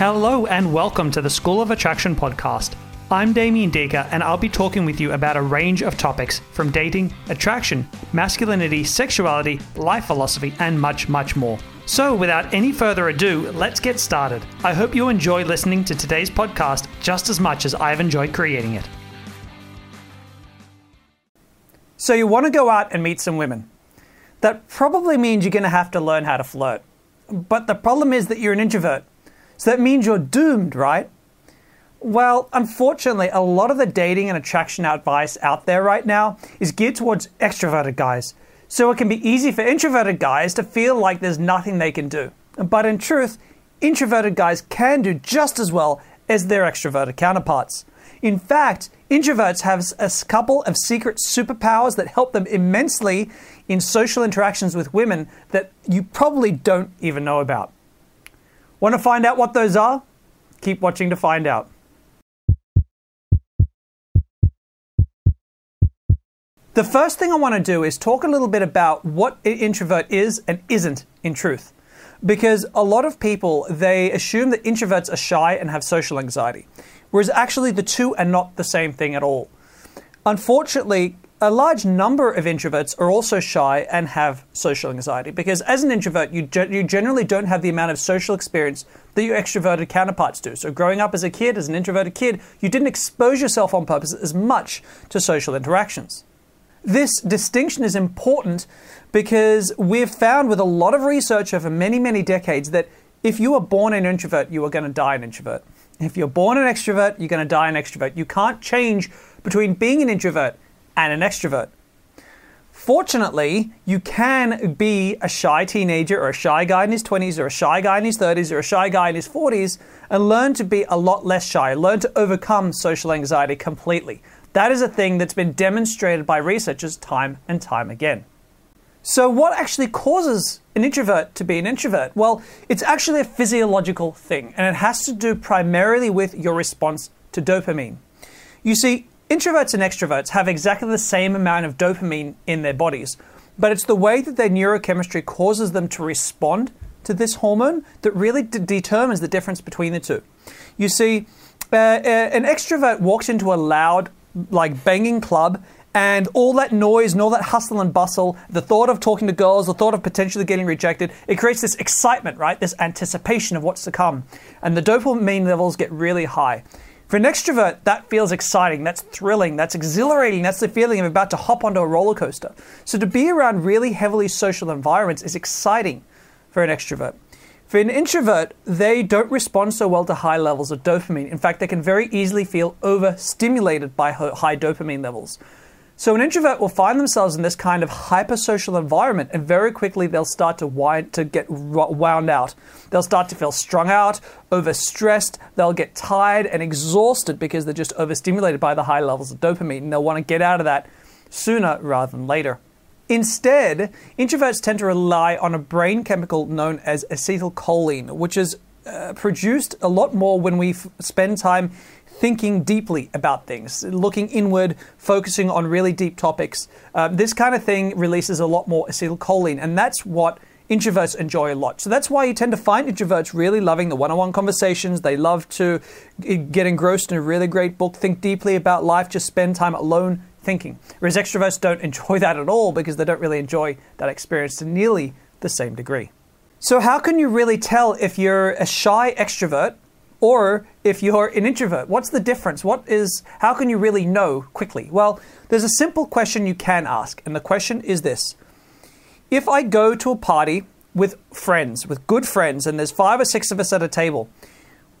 Hello and welcome to the School of Attraction podcast. I'm Damien Dierker and I'll be talking with you about a range of topics from dating, attraction, masculinity, sexuality, life philosophy, and much more. So without any further ado, let's get started. I hope you enjoy listening to today's podcast just as much as I've enjoyed creating it. So you want to go out and meet some women. That probably means you're going to have to learn how to flirt. But the problem is that you're an introvert. So that means you're doomed, right? Well, unfortunately, a lot of the dating and attraction advice out there right now is geared towards extroverted guys. So it can be easy for introverted guys to feel like there's nothing they can do. But in truth, introverted guys can do just as well as their extroverted counterparts. In fact, introverts have a couple of secret superpowers that help them immensely in social interactions with women that you probably don't even know about. Want to find out what those are? Keep watching to find out. The first thing I want to do is talk a little bit about what an introvert is and isn't in truth. Because a lot of people, they assume that introverts are shy and have social anxiety. Whereas actually the two are not the same thing at all. Unfortunately, a large number of introverts are also shy and have social anxiety because as an introvert, you generally don't have the amount of social experience that your extroverted counterparts do. So growing up as a kid, as an introverted kid, you didn't expose yourself on purpose as much to social interactions. This distinction is important because we've found with a lot of research over many decades that if you are born an introvert, you are going to die an introvert. If you're born an extrovert, you're going to die an extrovert. You can't change between being an introvert and an extrovert. Fortunately, you can be a shy teenager or a shy guy in his 20s or a shy guy in his 30s or a shy guy in his 40s and learn to be a lot less shy, learn to overcome social anxiety completely. That is a thing that's been demonstrated by researchers time and time again. So what actually causes an introvert to be an introvert? Well, it's actually a physiological thing and it has to do primarily with your response to dopamine. You see, introverts and extroverts have exactly the same amount of dopamine in their bodies, but it's the way that their neurochemistry causes them to respond to this hormone that really determines the difference between the two. You see, an extrovert walks into a loud, banging club, and all that noise and all that hustle and bustle, the thought of talking to girls, the thought of potentially getting rejected, it creates this excitement, right? This anticipation of what's to come. And the dopamine levels get really high. For an extrovert, that feels exciting, that's thrilling, that's exhilarating, that's the feeling of about to hop onto a roller coaster. So to be around really heavily social environments is exciting for an extrovert. For an introvert, they don't respond so well to high levels of dopamine. In fact, they can very easily feel overstimulated by high dopamine levels. So an introvert will find themselves in this kind of hypersocial environment and very quickly they'll start to get wound out. They'll start to feel strung out, overstressed, they'll get tired and exhausted because they're just overstimulated by the high levels of dopamine and they'll want to get out of that sooner rather than later. Instead, introverts tend to rely on a brain chemical known as acetylcholine, which is produced a lot more when we spend time thinking deeply about things, looking inward, focusing on really deep topics. This kind of thing releases a lot more acetylcholine, and that's what introverts enjoy a lot. So that's why you tend to find introverts really loving the one-on-one conversations. They love to get engrossed in a really great book, think deeply about life, just spend time alone thinking. Whereas extroverts don't enjoy that at all because they don't really enjoy that experience to nearly the same degree. So how can you really tell if you're a shy extrovert or if you're an introvert? What's the difference? How can you really know quickly? Well, there's a simple question you can ask, and the question is this. If I go to a party with friends, with good friends, and there's 5 or 6 of us at a table,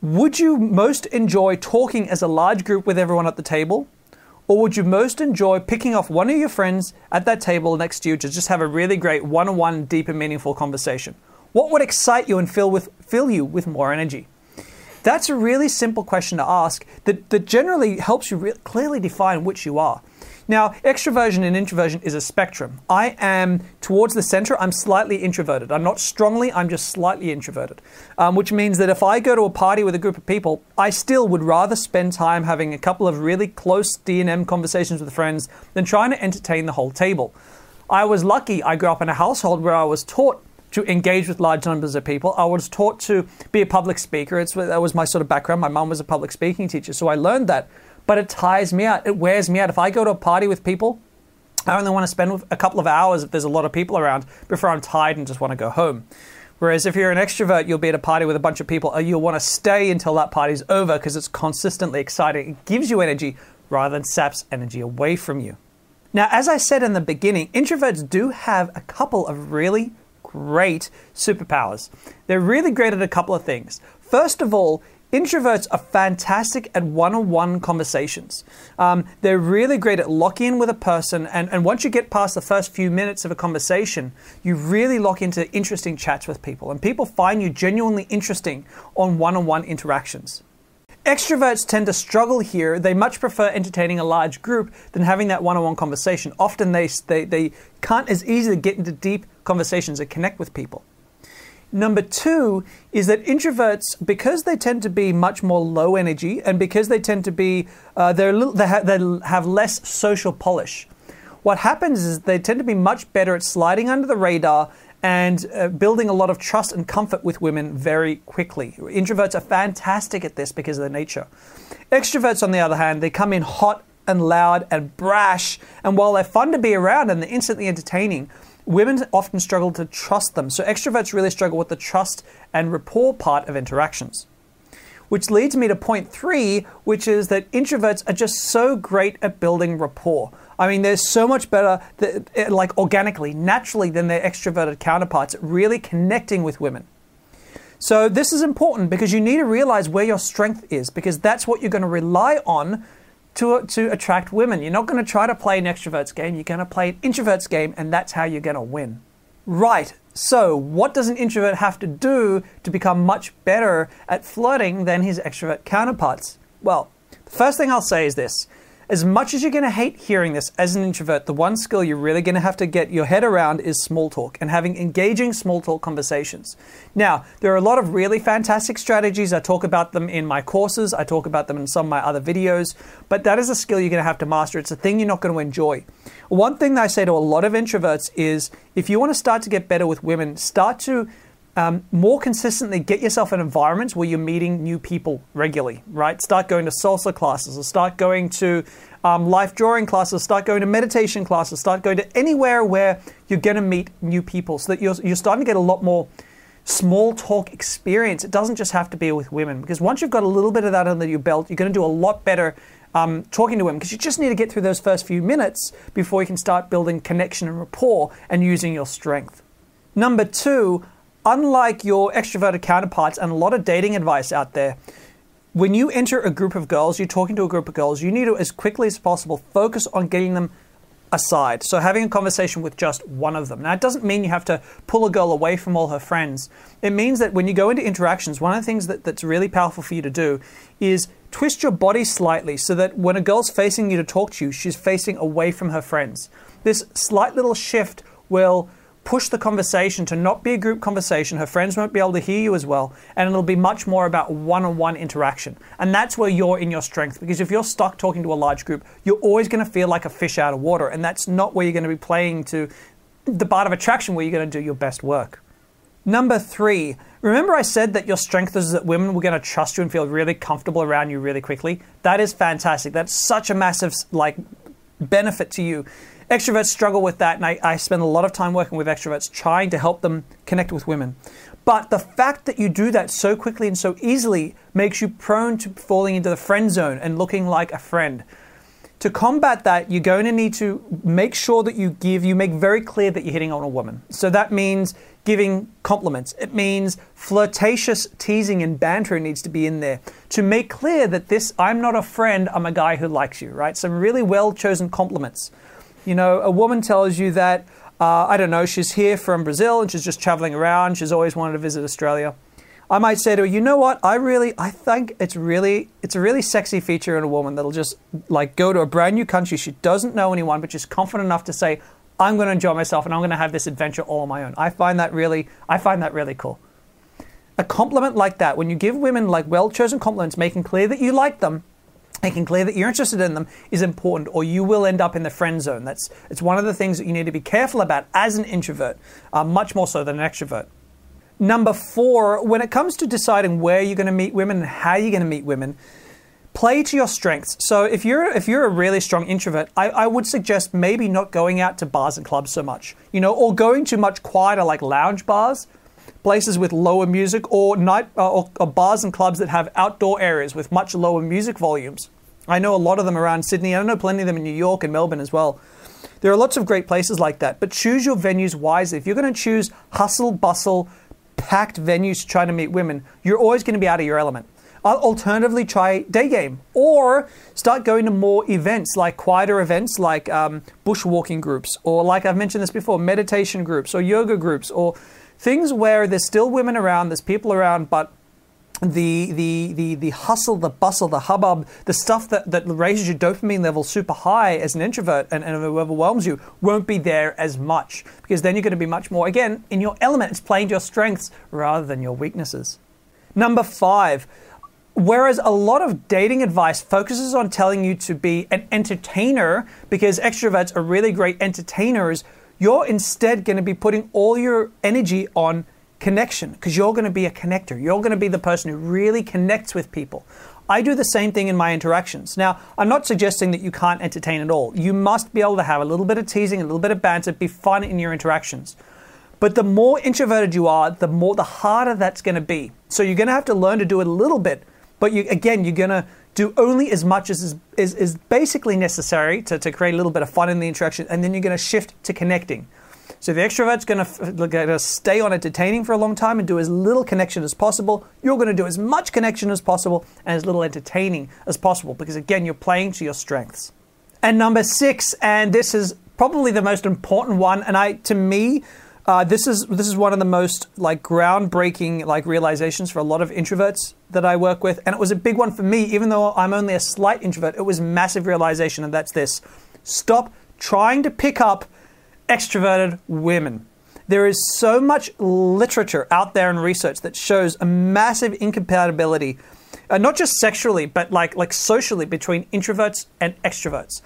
would you most enjoy talking as a large group with everyone at the table? Or would you most enjoy picking off one of your friends at that table next to you to just have a really great one-on-one, deep and meaningful conversation? What would excite you and fill you with more energy? That's a really simple question to ask that generally helps you clearly define which you are. Now, extroversion and introversion is a spectrum. I am towards the center, I'm slightly introverted. I'm not strongly, I'm just slightly introverted, which means that if I go to a party with a group of people, I still would rather spend time having a couple of really close D&M conversations with friends than trying to entertain the whole table. I was lucky, I grew up in a household where I was taught to engage with large numbers of people. I was taught to be a public speaker. That was my sort of background. My mum was a public speaking teacher, so I learned that. But it tires me out. It wears me out. If I go to a party with people, I only want to spend a couple of hours if there's a lot of people around before I'm tired and just want to go home. Whereas if you're an extrovert, you'll be at a party with a bunch of people and you'll want to stay until that party's over because it's constantly exciting. It gives you energy rather than saps energy away from you. Now, as I said in the beginning, introverts do have a couple of really great superpowers. They're really great at a couple of things. First of all, introverts are fantastic at one-on-one conversations. They're really great at locking in with a person, and once you get past the first few minutes of a conversation, you really lock into interesting chats with people, and people find you genuinely interesting on one-on-one interactions. Extroverts tend to struggle here. They much prefer entertaining a large group than having that one-on-one conversation. Often they can't as easily get into deep conversations and connect with people. Number two is that introverts, because they tend to be much more low energy and because they tend to be, they have less social polish. What happens is they tend to be much better at sliding under the radar and building a lot of trust and comfort with women very quickly. Introverts are fantastic at this because of their nature. Extroverts, on the other hand, they come in hot and loud and brash, and while they're fun to be around and they're instantly entertaining, women often struggle to trust them, so extroverts really struggle with the trust and rapport part of interactions. Which leads me to point three, which is that introverts are just so great at building rapport. I mean, they're so much better, like organically, naturally, than their extroverted counterparts at really connecting with women. So this is important because you need to realize where your strength is, because that's what you're going to rely on to attract women. You're not going to try to play an extrovert's game, you're going to play an introvert's game, and that's how you're going to win. Right, so what does an introvert have to do to become much better at flirting than his extrovert counterparts? Well, the first thing I'll say is this. As much as you're going to hate hearing this as an introvert, the one skill you're really going to have to get your head around is small talk and having engaging small talk conversations. Now, there are a lot of really fantastic strategies. I talk about them in my courses. I talk about them in some of my other videos. But that is a skill you're going to have to master. It's a thing you're not going to enjoy. One thing that I say to a lot of introverts is if you want to start to get better with women, start to more consistently get yourself in environments where you're meeting new people regularly, right? Start going to salsa classes, or start going to life drawing classes, start going to meditation classes, start going to anywhere where you're going to meet new people so that you're starting to get a lot more small talk experience. It doesn't just have to be with women, because once you've got a little bit of that under your belt, you're going to do a lot better talking to women, because you just need to get through those first few minutes before you can start building connection and rapport and using your strength. Number two, unlike your extroverted counterparts and a lot of dating advice out there, when you enter a group of girls, you're talking to a group of girls, you need to, as quickly as possible, focus on getting them aside. So having a conversation with just one of them. Now, it doesn't mean you have to pull a girl away from all her friends. It means that when you go into interactions, one of the things that's really powerful for you to do is twist your body slightly so that when a girl's facing you to talk to you, she's facing away from her friends. This slight little shift will push the conversation to not be a group conversation. Her friends won't be able to hear you as well, and it'll be much more about one-on-one interaction. And that's where you're in your strength, because if you're stuck talking to a large group, you're always going to feel like a fish out of water, and that's not where you're going to be playing to the part of attraction where you're going to do your best work. Number three, remember I said that your strength is that women were going to trust you and feel really comfortable around you really quickly? That is fantastic. That's such a massive benefit to you. Extroverts struggle with that, and I spend a lot of time working with extroverts trying to help them connect with women. But the fact that you do that so quickly and so easily makes you prone to falling into the friend zone and looking like a friend. To combat that, you're going to need to make sure that you make very clear that you're hitting on a woman. So that means giving compliments. It means flirtatious teasing and banter needs to be in there to make clear that this, I'm not a friend, I'm a guy who likes you, right? Some really well-chosen compliments. You know, a woman tells you that, I don't know, she's here from Brazil and she's just traveling around. She's always wanted to visit Australia. I might say to her, you know what? I think it's a really sexy feature in a woman that'll just go to a brand new country. She doesn't know anyone, but she's confident enough to say, I'm going to enjoy myself and I'm going to have this adventure all on my own. I find that really cool. A compliment like that, when you give women well-chosen compliments, making clear that you like them, making clear that you're interested in them is important, or you will end up in the friend zone. It's one of the things that you need to be careful about as an introvert, much more so than an extrovert. Number four, when it comes to deciding where you're going to meet women and how you're going to meet women, play to your strengths. So if you're a really strong introvert, I would suggest maybe not going out to bars and clubs so much, or going to much quieter, like lounge bars, places with lower music, or bars and clubs that have outdoor areas with much lower music volumes. I know a lot of them around Sydney. I know plenty of them in New York and Melbourne as well. There are lots of great places like that, but choose your venues wisely. If you're going to choose hustle, bustle, packed venues to try to meet women, you're always going to be out of your element. Alternatively, try day game, or start going to more events, like quieter events, like bushwalking groups, or, like I've mentioned this before, meditation groups or yoga groups, or things where there's still women around, there's people around, but the hustle, the bustle, the hubbub, the stuff that raises your dopamine level super high as an introvert and overwhelms you won't be there as much, because then you're going to be much more, again, in your element. It's playing to your strengths rather than your weaknesses. Number five, whereas a lot of dating advice focuses on telling you to be an entertainer, because extroverts are really great entertainers, you're instead going to be putting all your energy on connection, because you're going to be a connector. You're going to be the person who really connects with people. I do the same thing in my interactions. Now, I'm not suggesting that you can't entertain at all. You must be able to have a little bit of teasing, a little bit of banter, be fun in your interactions. But the more introverted you are, the harder that's going to be. So you're going to have to learn to do it a little bit, but you're going to do only as much as is basically necessary to create a little bit of fun in the interaction, and then you're going to shift to connecting. So the extrovert's going to stay on entertaining for a long time and do as little connection as possible. You're going to do as much connection as possible and as little entertaining as possible, because, again, you're playing to your strengths. And number six, and this is probably the most important one, and this is one of the most groundbreaking realizations for a lot of introverts that I work with, and it was a big one for me, even though I'm only a slight introvert. It was massive realization, and that's this: stop trying to pick up extroverted women. There is so much literature out there and research that shows a massive incompatibility, not just sexually, but like socially, between introverts and extroverts.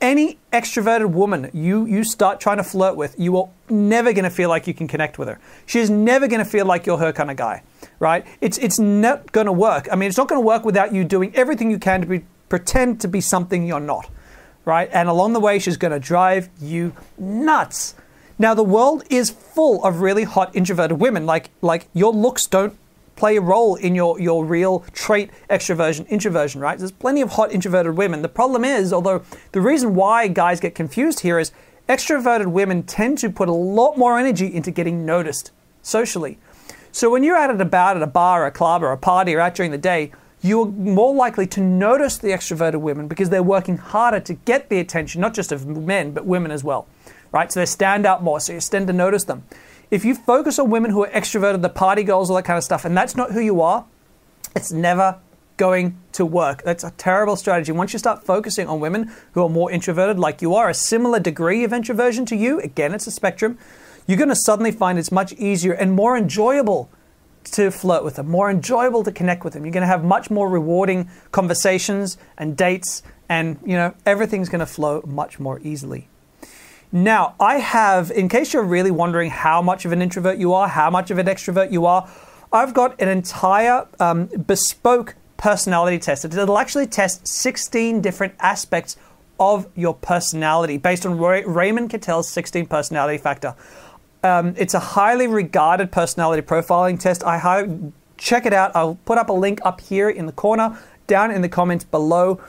Any extroverted woman you start trying to flirt with, you are never going to feel like you can connect with her. She's never going to feel like you're her kind of guy, right? It's not going to work. I mean, it's not going to work without you doing everything you can to pretend to be something you're not, right? And along the way, she's going to drive you nuts. Now, the world is full of really hot introverted women. Like your looks don't play a role in your real trait, extroversion, introversion, right? There's plenty of hot introverted women. The problem is, although the reason why guys get confused here is extroverted women tend to put a lot more energy into getting noticed socially. So when you're out and about at a bar, a club, or a party, or out during the day, you're more likely to notice the extroverted women because they're working harder to get the attention, not just of men, but women as well, right? So they stand out more, so you tend to notice them. If you focus on women who are extroverted, the party girls, all that kind of stuff, and that's not who you are, it's never going to work. That's a terrible strategy. Once you start focusing on women who are more introverted, like you are, a similar degree of introversion to you, again, it's a spectrum, you're going to suddenly find it's much easier and more enjoyable to flirt with them, more enjoyable to connect with them. You're going to have much more rewarding conversations and dates, and everything's going to flow much more easily. Now, I have, in case you're really wondering how much of an introvert you are, how much of an extrovert you are, I've got an entire bespoke personality test. It'll actually test 16 different aspects of your personality based on Raymond Cattell's 16 personality factor. It's a highly regarded personality profiling test. Check it out. I'll put up a link up here in the corner, down in the comments below.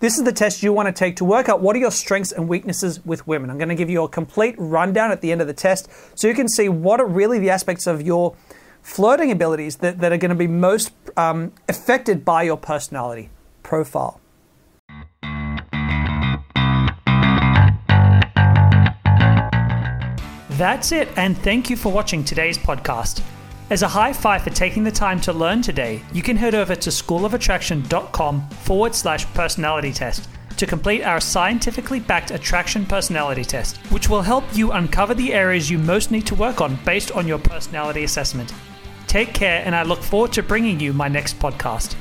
This is the test you want to take to work out what are your strengths and weaknesses with women. I'm going to give you a complete rundown at the end of the test so you can see what are really the aspects of your flirting abilities that are going to be most affected by your personality profile. That's it, and thank you for watching today's podcast. As a high five for taking the time to learn today, you can head over to schoolofattraction.com/personality test to complete our scientifically backed attraction personality test, which will help you uncover the areas you most need to work on based on your personality assessment. Take care, and I look forward to bringing you my next podcast.